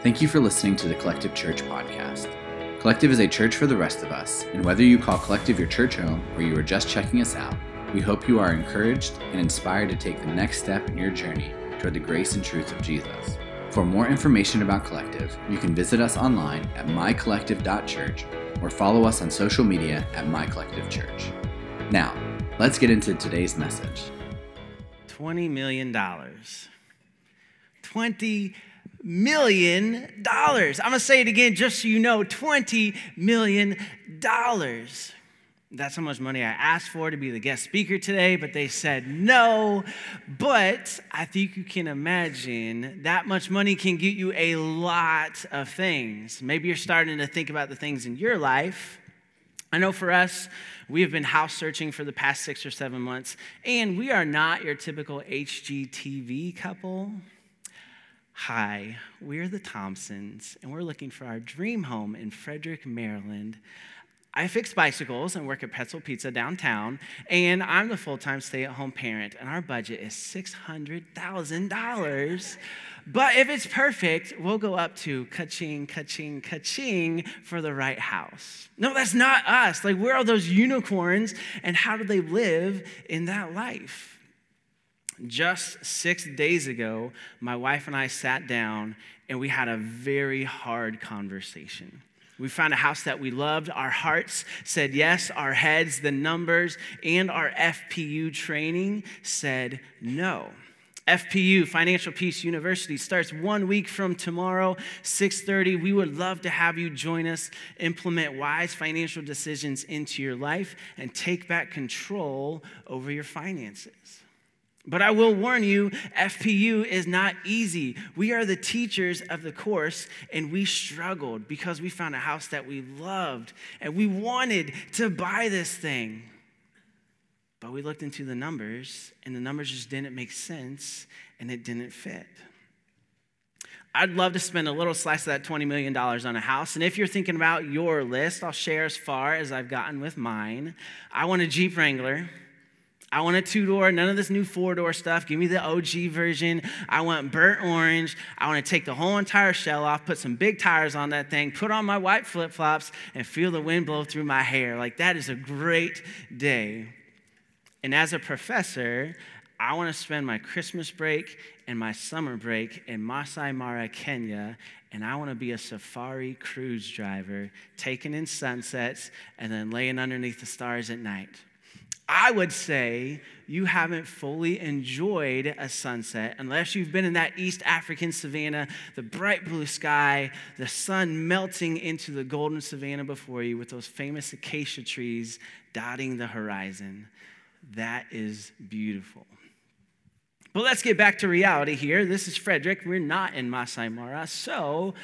Thank you for listening to the Collective Church Podcast. Collective is a church for the rest of us, and whether you call Collective your church home or you are just checking us out, we hope you are encouraged and inspired to take the next step in your journey toward the grace and truth of Jesus. For more information about Collective, you can visit us online at mycollective.church or follow us on social media at mycolectivechurch. Now, let's get into today's message. $20 million. $20 million. I'm going to say it again just so you know, $20 million. That's how much money I asked for to be the guest speaker today, but they said no. But I think you can imagine that much money can get you a lot of things. Maybe you're starting to think about the things in your life. I know for us, we have been house searching for the past 6 or 7 months, and we are not your typical HGTV couple. Hi, we're the Thompsons, and we're looking for our dream home in Frederick, Maryland. I fix bicycles and work at Petzl Pizza downtown, and I'm the full-time stay-at-home parent, and our budget is $600,000. But if it's perfect, we'll go up to ka-ching, ka-ching, ka-ching for the right house. No, that's not us. Like, where are those unicorns, and how do they live in that life? Just 6 days ago, my wife and I sat down, and we had a very hard conversation. We found a house that we loved. Our hearts said yes. Our heads, the numbers, and our FPU training said no. FPU, Financial Peace University, starts 1 week from tomorrow, 6:30. We would love to have you join us, implement wise financial decisions into your life, and take back control over your finances. But I will warn you, FPU is not easy. We are the teachers of the course, and we struggled because we found a house that we loved, and we wanted to buy this thing. But we looked into the numbers, and the numbers just didn't make sense, and it didn't fit. I'd love to spend a little slice of that $20 million on a house. And if you're thinking about your list, I'll share as far as I've gotten with mine. I want a Jeep Wrangler. I want a 2-door, none of this new 4-door stuff. Give me the OG version. I want burnt orange. I want to take the whole entire shell off, put some big tires on that thing, put on my white flip-flops, and feel the wind blow through my hair. Like, that is a great day. And as a professor, I want to spend my Christmas break and my summer break in Maasai Mara, Kenya, and I want to be a safari cruise driver, taking in sunsets and then laying underneath the stars at night. I would say you haven't fully enjoyed a sunset unless you've been in that East African savanna, the bright blue sky, the sun melting into the golden savanna before you with those famous acacia trees dotting the horizon. That is beautiful. But let's get back to reality here. This is Frederick. We're not in Maasai Mara. So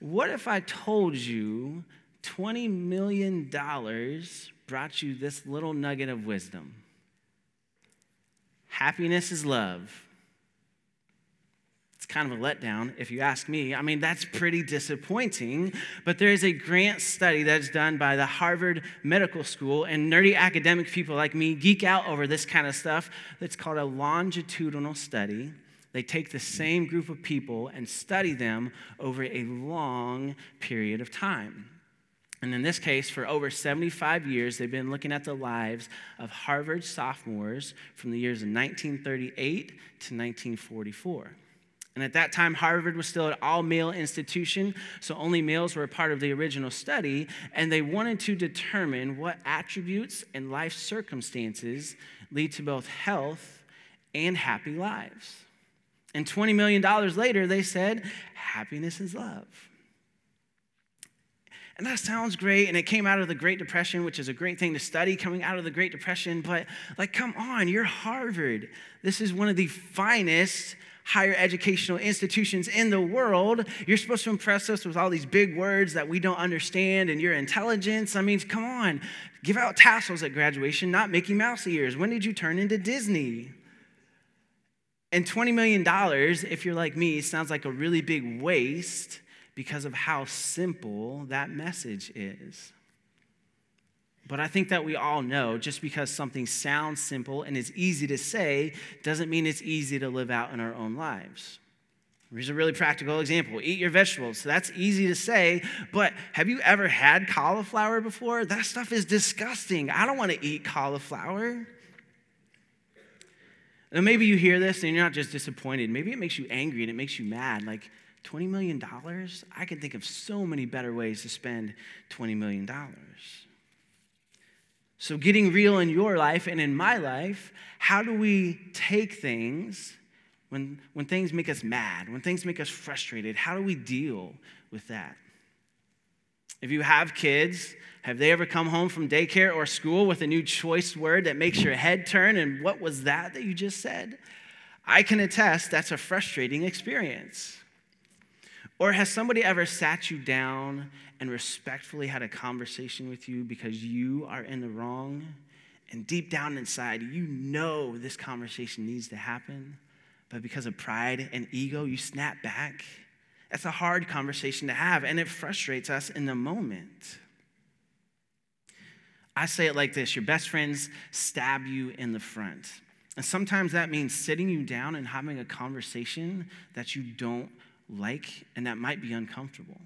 what if I told you $20 million brought you this little nugget of wisdom? Happiness is love. It's kind of a letdown, if you ask me. I mean, that's pretty disappointing, but there is a grant study that's done by the Harvard Medical School, and nerdy academic people like me geek out over this kind of stuff. It's called a longitudinal study. They take the same group of people and study them over a long period of time. And in this case, for over 75 years, they've been looking at the lives of Harvard sophomores from the years of 1938 to 1944. And at that time, Harvard was still an all-male institution, so only males were a part of the original study, and they wanted to determine what attributes and life circumstances lead to both health and happy lives. And $20 million later, they said, happiness is love. And that sounds great, and it came out of the Great Depression, which is a great thing to study coming out of the Great Depression, but, like, come on, you're Harvard. This is one of the finest higher educational institutions in the world. You're supposed to impress us with all these big words that we don't understand and your intelligence. I mean, come on, give out tassels at graduation, not Mickey Mouse ears. When did you turn into Disney? And $20 million, if you're like me, sounds like a really big waste, because of how simple that message is. But I think that we all know just because something sounds simple and is easy to say doesn't mean it's easy to live out in our own lives. Here's a really practical example. Eat your vegetables. So that's easy to say, but have you ever had cauliflower before? That stuff is disgusting. I don't want to eat cauliflower. Now, maybe you hear this and you're not just disappointed. Maybe it makes you angry and it makes you mad. Like, $20 million? I can think of so many better ways to spend $20 million. So getting real in your life and in my life, how do we take things when things make us mad, when things make us frustrated? How do we deal with that? If you have kids, have they ever come home from daycare or school with a new choice word that makes your head turn? And what was that you just said? I can attest that's a frustrating experience. Or has somebody ever sat you down and respectfully had a conversation with you because you are in the wrong? And deep down inside, you know this conversation needs to happen, but because of pride and ego, you snap back. That's a hard conversation to have, and it frustrates us in the moment. I say it like this: your best friends stab you in the front. And sometimes that means sitting you down and having a conversation that you don't like, and that might be uncomfortable.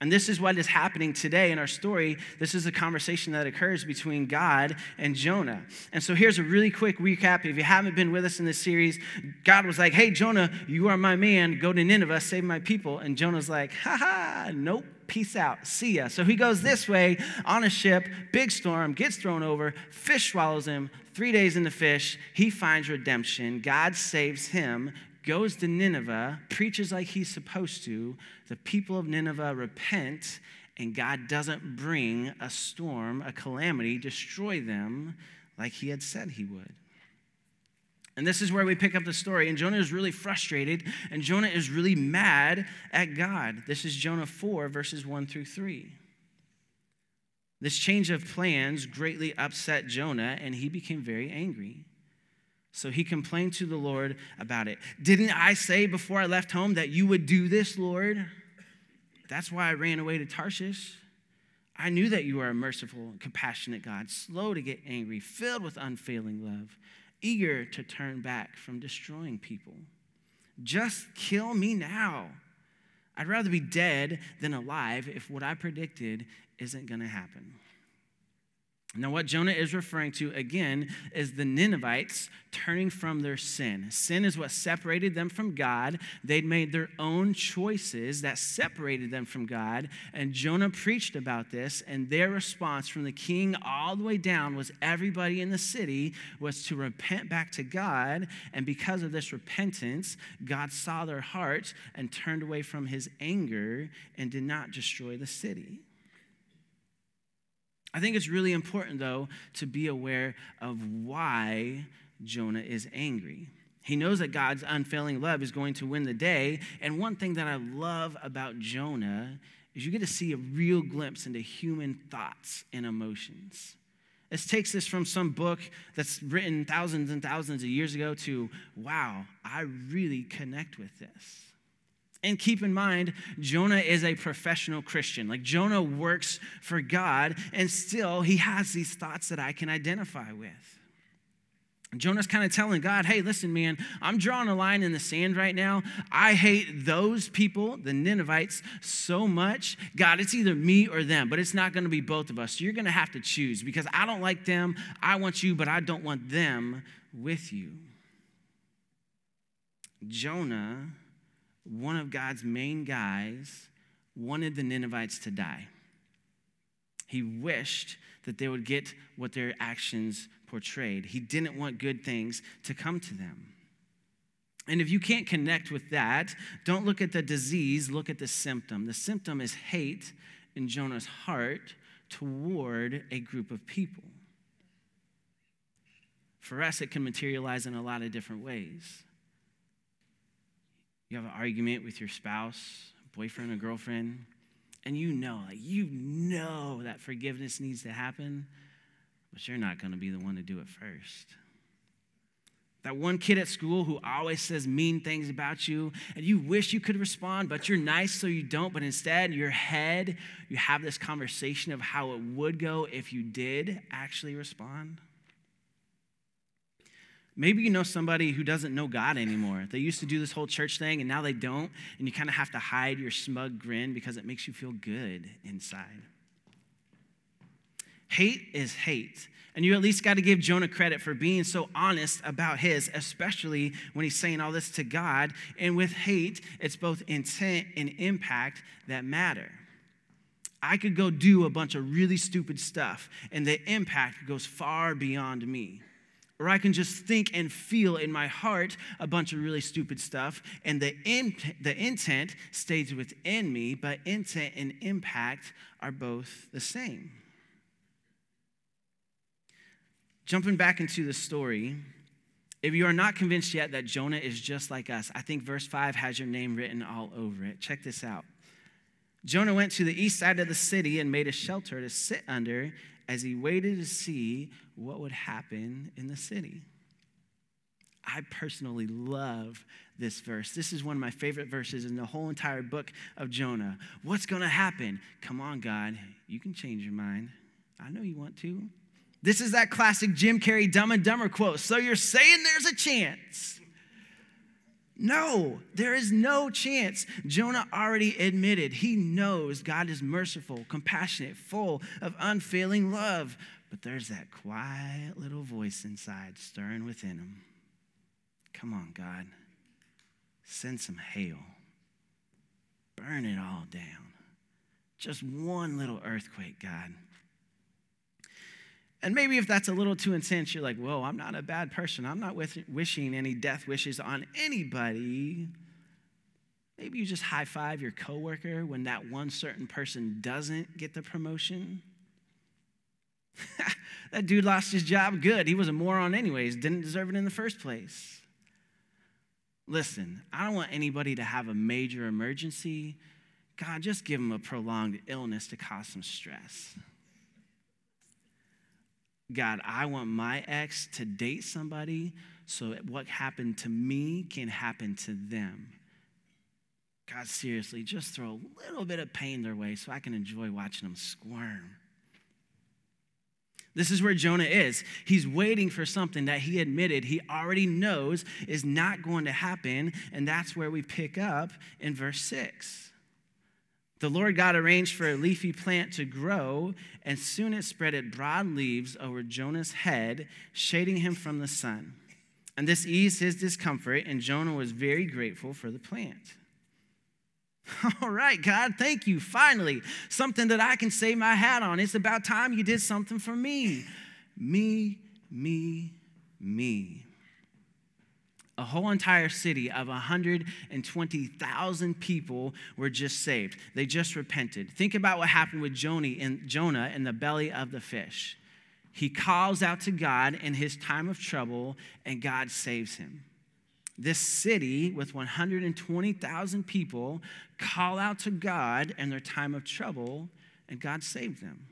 And this is what is happening today in our story. This is a conversation that occurs between God and Jonah. And so here's a really quick recap. If you haven't been with us in this series, God was like, hey, Jonah, you are my man. Go to Nineveh, save my people. And Jonah's like, ha, nope, peace out, see ya. So he goes this way on a ship, big storm, gets thrown over, fish swallows him, 3 days in the fish, he finds redemption. God saves him. Goes to Nineveh, preaches like he's supposed to. The people of Nineveh repent, and God doesn't bring a storm, a calamity, destroy them like he had said he would. And this is where we pick up the story. And Jonah is really frustrated, and Jonah is really mad at God. This is Jonah 4, verses 1 through 3. This change of plans greatly upset Jonah, and he became very angry. So he complained to the Lord about it. Didn't I say before I left home that you would do this, Lord? That's why I ran away to Tarshish. I knew that you are a merciful and compassionate God, slow to get angry, filled with unfailing love, eager to turn back from destroying people. Just kill me now. I'd rather be dead than alive if what I predicted isn't going to happen. Now, what Jonah is referring to, again, is the Ninevites turning from their sin. Sin is what separated them from God. They'd made their own choices that separated them from God, and Jonah preached about this, and their response from the king all the way down was everybody in the city was to repent back to God, and because of this repentance, God saw their hearts and turned away from his anger and did not destroy the city. I think it's really important, though, to be aware of why Jonah is angry. He knows that God's unfailing love is going to win the day. And one thing that I love about Jonah is you get to see a real glimpse into human thoughts and emotions. This takes us from some book that's written thousands and thousands of years ago to, wow, I really connect with this. And keep in mind, Jonah is a professional Christian. Like, Jonah works for God, and still he has these thoughts that I can identify with. Jonah's kind of telling God, hey, listen, man, I'm drawing a line in the sand right now. I hate those people, the Ninevites, so much. God, it's either me or them, but it's not going to be both of us. So you're going to have to choose because I don't like them. I want you, but I don't want them with you. Jonah, one of God's main guys, wanted the Ninevites to die. He wished that they would get what their actions portrayed. He didn't want good things to come to them. And if you can't connect with that, don't look at the disease, look at the symptom. The symptom is hate in Jonah's heart toward a group of people. For us, it can materialize in a lot of different ways. You have an argument with your spouse, boyfriend or girlfriend, and you know that forgiveness needs to happen, but you're not going to be the one to do it first. That one kid at school who always says mean things about you, and you wish you could respond, but you're nice so you don't, but instead in your head, you have this conversation of how it would go if you did actually respond. Maybe you know somebody who doesn't know God anymore. They used to do this whole church thing, and now they don't, and you kind of have to hide your smug grin because it makes you feel good inside. Hate is hate, and you at least got to give Jonah credit for being so honest about his, especially when he's saying all this to God. And with hate, it's both intent and impact that matter. I could go do a bunch of really stupid stuff, and the impact goes far beyond me. Or I can just think and feel in my heart a bunch of really stupid stuff, and the intent stays within me, but intent and impact are both the same. Jumping back into the story, if you are not convinced yet that Jonah is just like us, I think verse 5 has your name written all over it. Check this out. Jonah went to the east side of the city and made a shelter to sit under as he waited to see what would happen in the city. I personally love this verse. This is one of my favorite verses in the whole entire book of Jonah. What's going to happen? Come on, God. You can change your mind. I know you want to. This is that classic Jim Carrey Dumb and Dumber quote. So you're saying there's a chance? No, there is no chance. Jonah already admitted he knows God is merciful, compassionate, full of unfailing love. But there's that quiet little voice inside stirring within him. Come on, God. Send some hail. Burn it all down. Just one little earthquake, God. And maybe if that's a little too intense, you're like, whoa, I'm not a bad person. I'm not wishing any death wishes on anybody. Maybe you just high-five your coworker when that one certain person doesn't get the promotion. That dude lost his job. Good. He was a moron anyways. Didn't deserve it in the first place. Listen, I don't want anybody to have a major emergency. God, just give him a prolonged illness to cause some stress. God, I want my ex to date somebody so what happened to me can happen to them. God, seriously, just throw a little bit of pain their way so I can enjoy watching them squirm. This is where Jonah is. He's waiting for something that he admitted he already knows is not going to happen, and that's where we pick up in verse 6. The Lord God arranged for a leafy plant to grow, and soon it spread its broad leaves over Jonah's head, shading him from the sun. And this eased his discomfort, and Jonah was very grateful for the plant. All right, God, thank you. Finally, something that I can say my hat on. It's about time you did something for me. Me. A whole entire city of 120,000 people were just saved. They just repented. Think about what happened with Jonah in the belly of the fish. He calls out to God in his time of trouble, and God saves him. This city with 120,000 people call out to God in their time of trouble, and God saved them.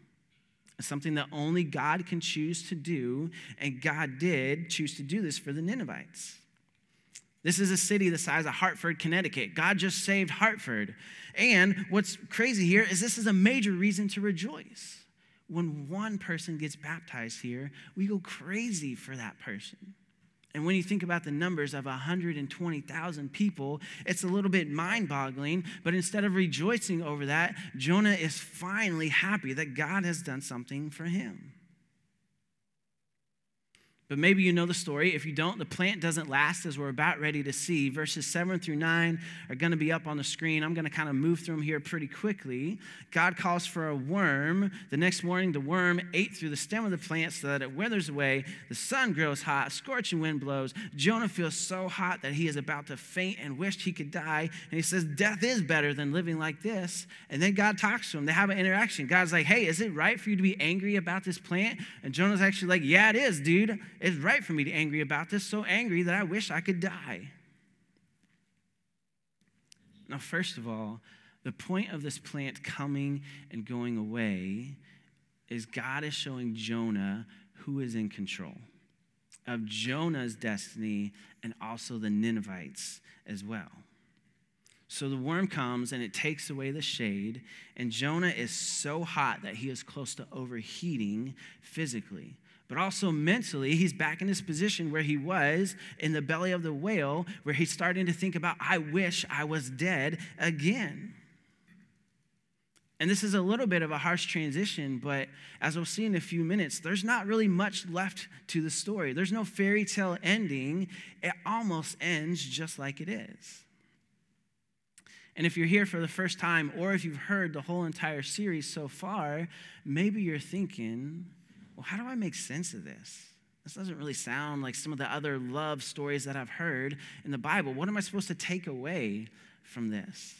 It's something that only God can choose to do, and God did choose to do this for the Ninevites. This is a city the size of Hartford, Connecticut. God just saved Hartford. And what's crazy here is this is a major reason to rejoice. When one person gets baptized here, we go crazy for that person. And when you think about the numbers of 120,000 people, it's a little bit mind-boggling. But instead of rejoicing over that, Jonah is finally happy that God has done something for him. But maybe you know the story. If you don't, the plant doesn't last, as we're about ready to see. Verses 7 through 9 are going to be up on the screen. I'm going to kind of move through them here pretty quickly. God calls for a worm. The next morning, the worm ate through the stem of the plant so that it withers away. The sun grows hot. Scorching wind blows. Jonah feels so hot that he is about to faint and wished he could die. And he says, death is better than living like this. And then God talks to him. They have an interaction. God's like, hey, is it right for you to be angry about this plant? And Jonah's actually like, yeah, it is, dude. It's right for me to be angry about this, so angry that I wish I could die. Now, first of all, the point of this plant coming and going away is God is showing Jonah who is in control of Jonah's destiny and also the Ninevites as well. So the worm comes and it takes away the shade, and Jonah is so hot that he is close to overheating physically. but also mentally, he's back in this position where he was in the belly of the whale, where he's starting to think about, I wish I was dead again. And this is a little bit of a harsh transition, but as we'll see in a few minutes, there's not really much left to the story. There's no fairy tale ending. It almost ends just like it is. And if you're here for the first time, or if you've heard the whole entire series so far, maybe you're thinking, well, how do I make sense of this? This doesn't really sound like some of the other love stories that I've heard in the Bible. What am I supposed to take away from this?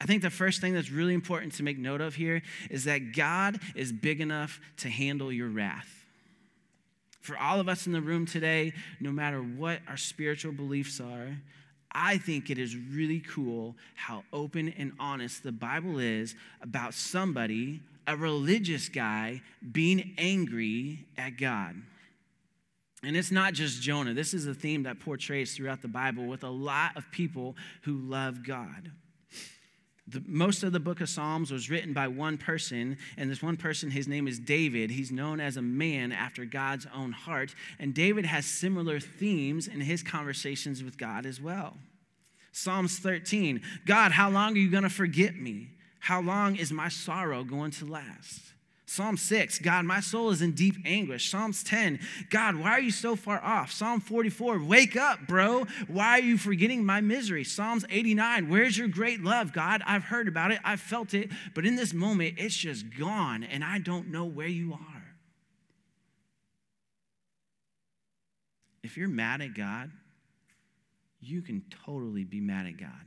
I think the first thing that's really important to make note of here is that God is big enough to handle your wrath. For all of us in the room today, no matter what our spiritual beliefs are, I think it is really cool how open and honest the Bible is about somebody, a religious guy, being angry at God. And it's not just Jonah. This is a theme that portrays throughout the Bible with a lot of people who love God. Most of the book of Psalms was written by one person, and this one person, his name is David. He's known as a man after God's own heart, and David has similar themes in his conversations with God as well. Psalms 13, God, how long are you going to forget me? How long is my sorrow going to last? Psalm 6, God, my soul is in deep anguish. Psalms 10, God, why are you so far off? Psalm 44, wake up, bro. Why are you forgetting my misery? Psalms 89, where's your great love, God? I've heard about it. I've felt it. But in this moment, it's just gone, and I don't know where you are. If you're mad at God, you can totally be mad at God.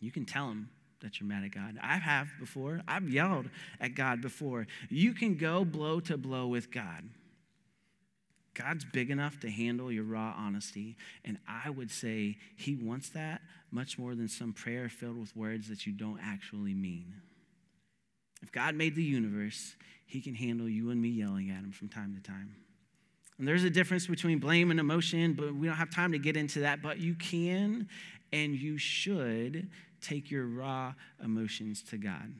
You can tell him that you're mad at God. I have before. I've yelled at God before. You can go blow to blow with God. God's big enough to handle your raw honesty, and I would say he wants that much more than some prayer filled with words that you don't actually mean. If God made the universe, he can handle you and me yelling at him from time to time. And there's a difference between blame and emotion, but we don't have time to get into that, but you can and you should take your raw emotions to God.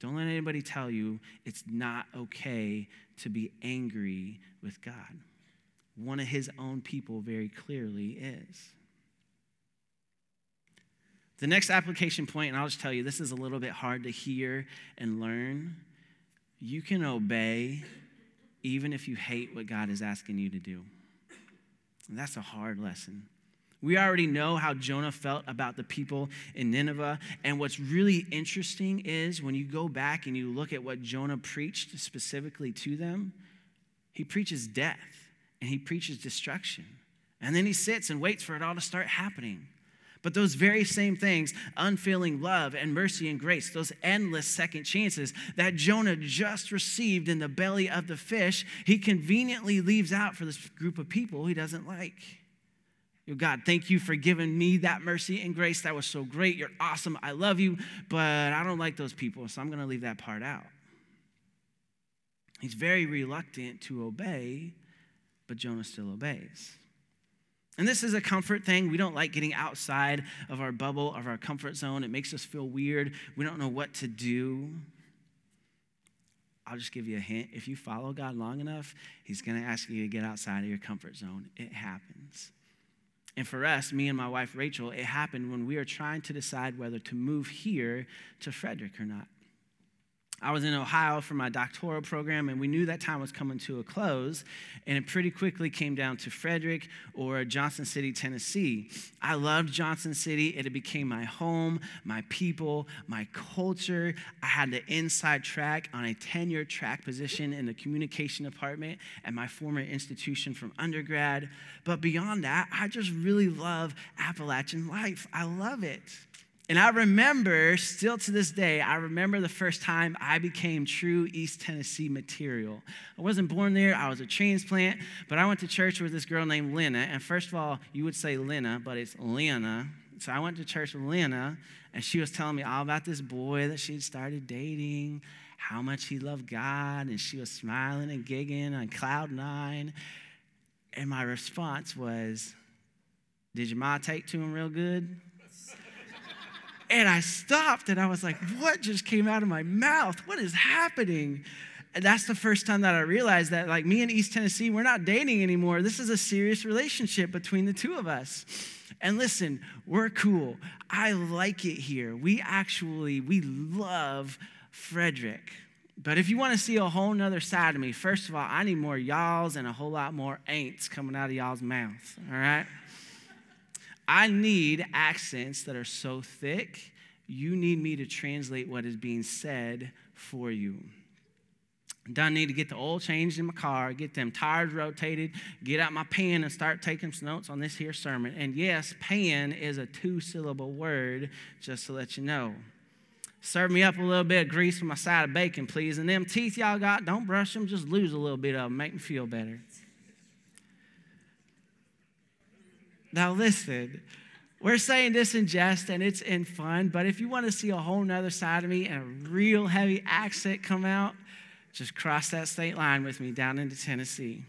Don't let anybody tell you it's not okay to be angry with God. One of his own people very clearly is. The next application point, and I'll just tell you, this is a little bit hard to hear and learn. You can obey even if you hate what God is asking you to do. And that's a hard lesson. We already know how Jonah felt about the people in Nineveh. And what's really interesting is when you go back and you look at what Jonah preached specifically to them, he preaches death and he preaches destruction. And then he sits and waits for it all to start happening. But those very same things, unfailing love and mercy and grace, those endless second chances that Jonah just received in the belly of the fish, he conveniently leaves out for this group of people he doesn't like. God, thank you for giving me that mercy and grace. That was so great. You're awesome. I love you, but I don't like those people, so I'm going to leave that part out. He's very reluctant to obey, but Jonah still obeys. And this is a comfort thing. We don't like getting outside of our bubble, of our comfort zone. It makes us feel weird. We don't know what to do. I'll just give you a hint. If you follow God long enough, he's going to ask you to get outside of your comfort zone. It happens. And for us, me and my wife, Rachel, it happened when we were trying to decide whether to move here to Frederick or not. I was in Ohio for my doctoral program, and we knew that time was coming to a close, and it pretty quickly came down to Frederick or Johnson City, Tennessee. I loved Johnson City. It became my home, my people, my culture. I had the inside track on a tenure track position in the communication department at my former institution from undergrad. But beyond that, I just really love Appalachian life. I love it. And I remember, still to this day, I remember the first time I became true East Tennessee material. I wasn't born there. I was a transplant, but I went to church with this girl named Lena. And first of all, you would say Lena, but it's Lena. So I went to church with Lena, and she was telling me all about this boy that she'd started dating, how much he loved God, and she was smiling and giggling on cloud nine. And my response was, did your ma take to him real good? And I stopped, and I was like, what just came out of my mouth? What is happening? that's the first time that I realized that, like, me and East Tennessee, we're not dating anymore. This is a serious relationship between the two of us. And listen, we're cool. I like it here. We love Frederick. But if you want to see a whole nother side of me, first of all, I need more y'alls and a whole lot more ain'ts coming out of y'all's mouth, all right? I need accents that are so thick, you need me to translate what is being said for you. Done need to get the oil changed in my car, get them tires rotated, get out my pen and start taking some notes on this here sermon. And yes, pan is a 2-syllable word, just to let you know. Serve me up a little bit of grease for my side of bacon, please. And them teeth y'all got, don't brush them. Just lose a little bit of them. Make me feel better. Now listen, we're saying this in jest and it's in fun, but if you want to see a whole nother side of me and a real heavy accent come out, just cross that state line with me down into Tennessee.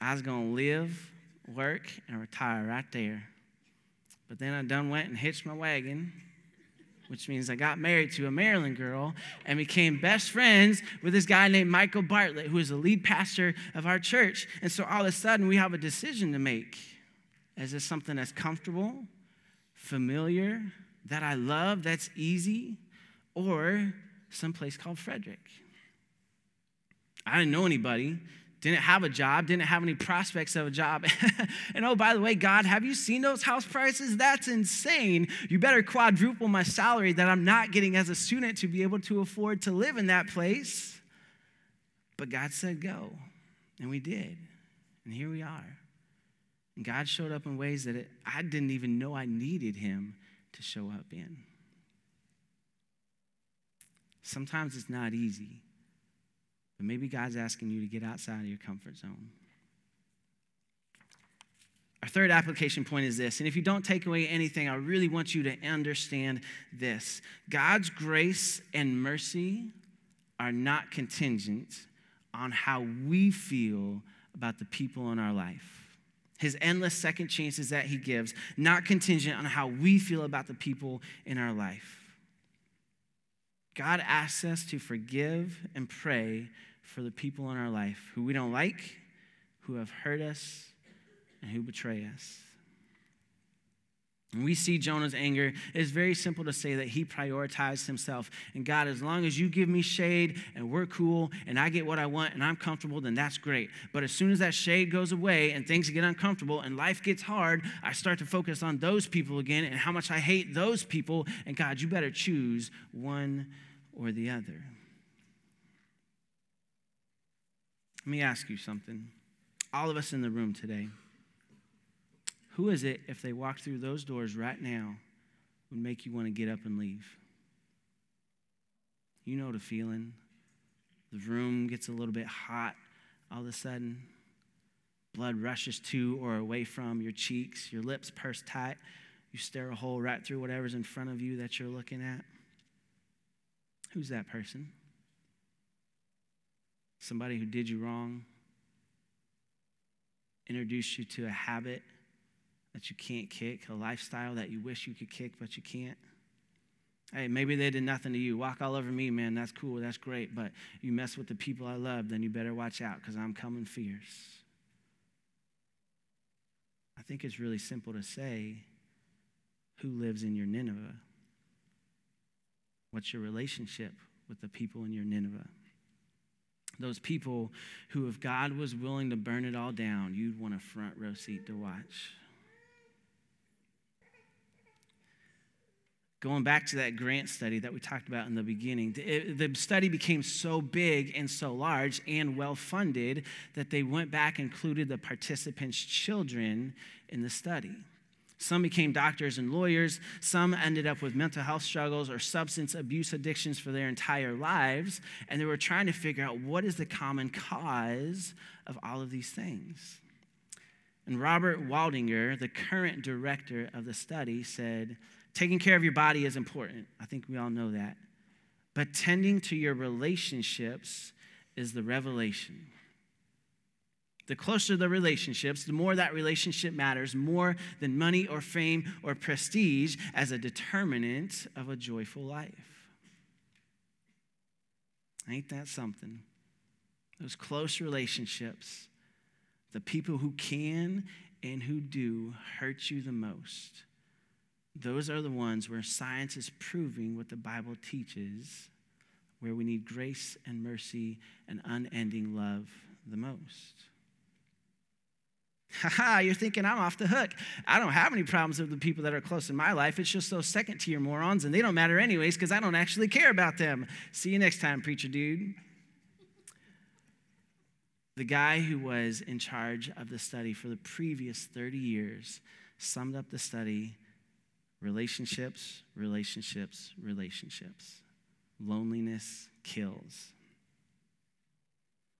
I was going to live, work, and retire right there. But then I done went and hitched my wagon, which means I got married to a Maryland girl and became best friends with this guy named Michael Bartlett, who is the lead pastor of our church. And so all of a sudden, we have a decision to make. Is this something that's comfortable, familiar, that I love, that's easy, or someplace called Frederick? I didn't know anybody, didn't have a job, didn't have any prospects of a job. And oh, by the way, God, have you seen those house prices? That's insane. You better quadruple my salary that I'm not getting as a student to be able to afford to live in that place. But God said go, and we did. And here we are. And God showed up in ways that I didn't even know I needed him to show up in. Sometimes it's not easy. But maybe God's asking you to get outside of your comfort zone. Our third application point is this, and if you don't take away anything, I really want you to understand this. God's grace and mercy are not contingent on how we feel about the people in our life. His endless second chances that he gives, not contingent on how we feel about the people in our life. God asks us to forgive and pray for the people in our life who we don't like, who have hurt us, and who betray us. When we see Jonah's anger, it is very simple to say that he prioritized himself. And God, as long as you give me shade and we're cool and I get what I want and I'm comfortable, then that's great. But as soon as that shade goes away and things get uncomfortable and life gets hard, I start to focus on those people again and how much I hate those people. And God, you better choose one or the other. Let me ask you something. All of us in the room today, who is it, if they walk through those doors right now, would make you want to get up and leave? You know the feeling. The room gets a little bit hot all of a sudden. Blood rushes to or away from your cheeks, your lips pursed tight. You stare a hole right through whatever's in front of you that you're looking at. Who's that person? Somebody who did you wrong, introduced you to a habit that you can't kick, a lifestyle that you wish you could kick, but you can't. Hey, maybe they did nothing to you. Walk all over me, man. That's cool. That's great. But you mess with the people I love, then you better watch out because I'm coming fierce. I think it's really simple to say, who lives in your Nineveh? What's your relationship with the people in your Nineveh? Those people who, if God was willing to burn it all down, you'd want a front row seat to watch. Going back to that grant study that we talked about in the beginning, the study became so big and so large and well-funded that they went back and included the participants' children in the study. Some became doctors and lawyers. Some ended up with mental health struggles or substance abuse addictions for their entire lives, and they were trying to figure out what is the common cause of all of these things. And Robert Waldinger, the current director of the study, said, taking care of your body is important. I think we all know that. But tending to your relationships is the revelation. The closer the relationships, the more that relationship matters, more than money or fame or prestige as a determinant of a joyful life. Ain't that something? Those close relationships, the people who can and who do hurt you the most, those are the ones where science is proving what the Bible teaches, where we need grace and mercy and unending love the most. Ha-ha, you're thinking I'm off the hook. I don't have any problems with the people that are close in my life. It's just those second-tier morons, and they don't matter anyways because I don't actually care about them. See you next time, preacher dude. The guy who was in charge of the study for the previous 30 years summed up the study: relationships, relationships, relationships. Loneliness kills.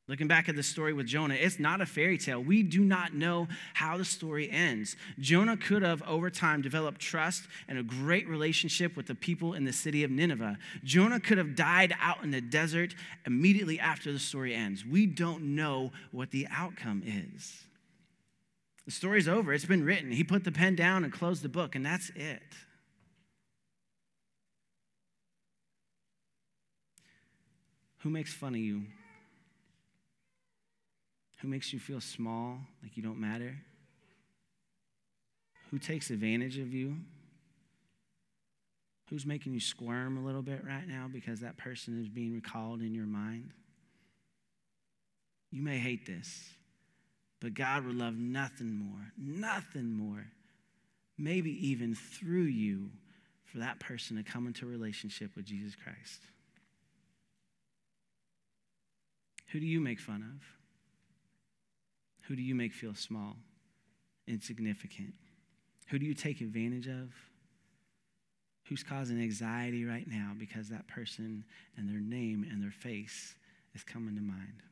Looking back at the story with Jonah, it's not a fairy tale. We do not know how the story ends. Jonah could have, over time, developed trust and a great relationship with the people in the city of Nineveh. Jonah could have died out in the desert immediately after the story ends. We don't know what the outcome is. The story's over. It's been written. He put the pen down and closed the book, and that's it. Who makes fun of you? Who makes you feel small, like you don't matter? Who takes advantage of you? Who's making you squirm a little bit right now because that person is being recalled in your mind? You may hate this, but God would love nothing more, maybe even through you, for that person to come into a relationship with Jesus Christ. Who do you make fun of? Who do you make feel small, insignificant? Who do you take advantage of? Who's causing anxiety right now because that person and their name and their face is coming to mind?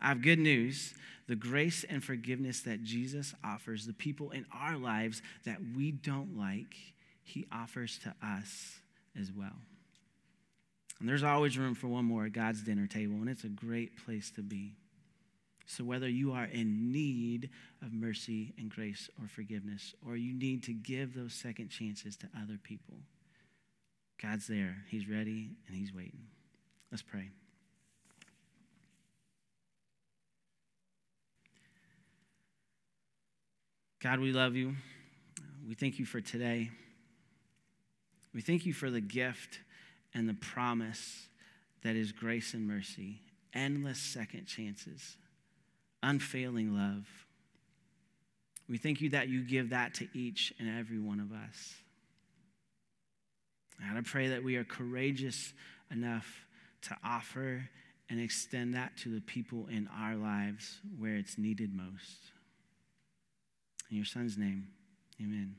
I have good news. The grace and forgiveness that Jesus offers the people in our lives that we don't like, he offers to us as well. And there's always room for one more at God's dinner table, and it's a great place to be. So whether you are in need of mercy and grace or forgiveness, or you need to give those second chances to other people, God's there. He's ready and he's waiting. Let's pray. God, we love you. We thank you for today. We thank you for the gift and the promise that is grace and mercy, endless second chances, unfailing love. We thank you that you give that to each and every one of us. God, I pray that we are courageous enough to offer and extend that to the people in our lives where it's needed most. In your son's name, amen.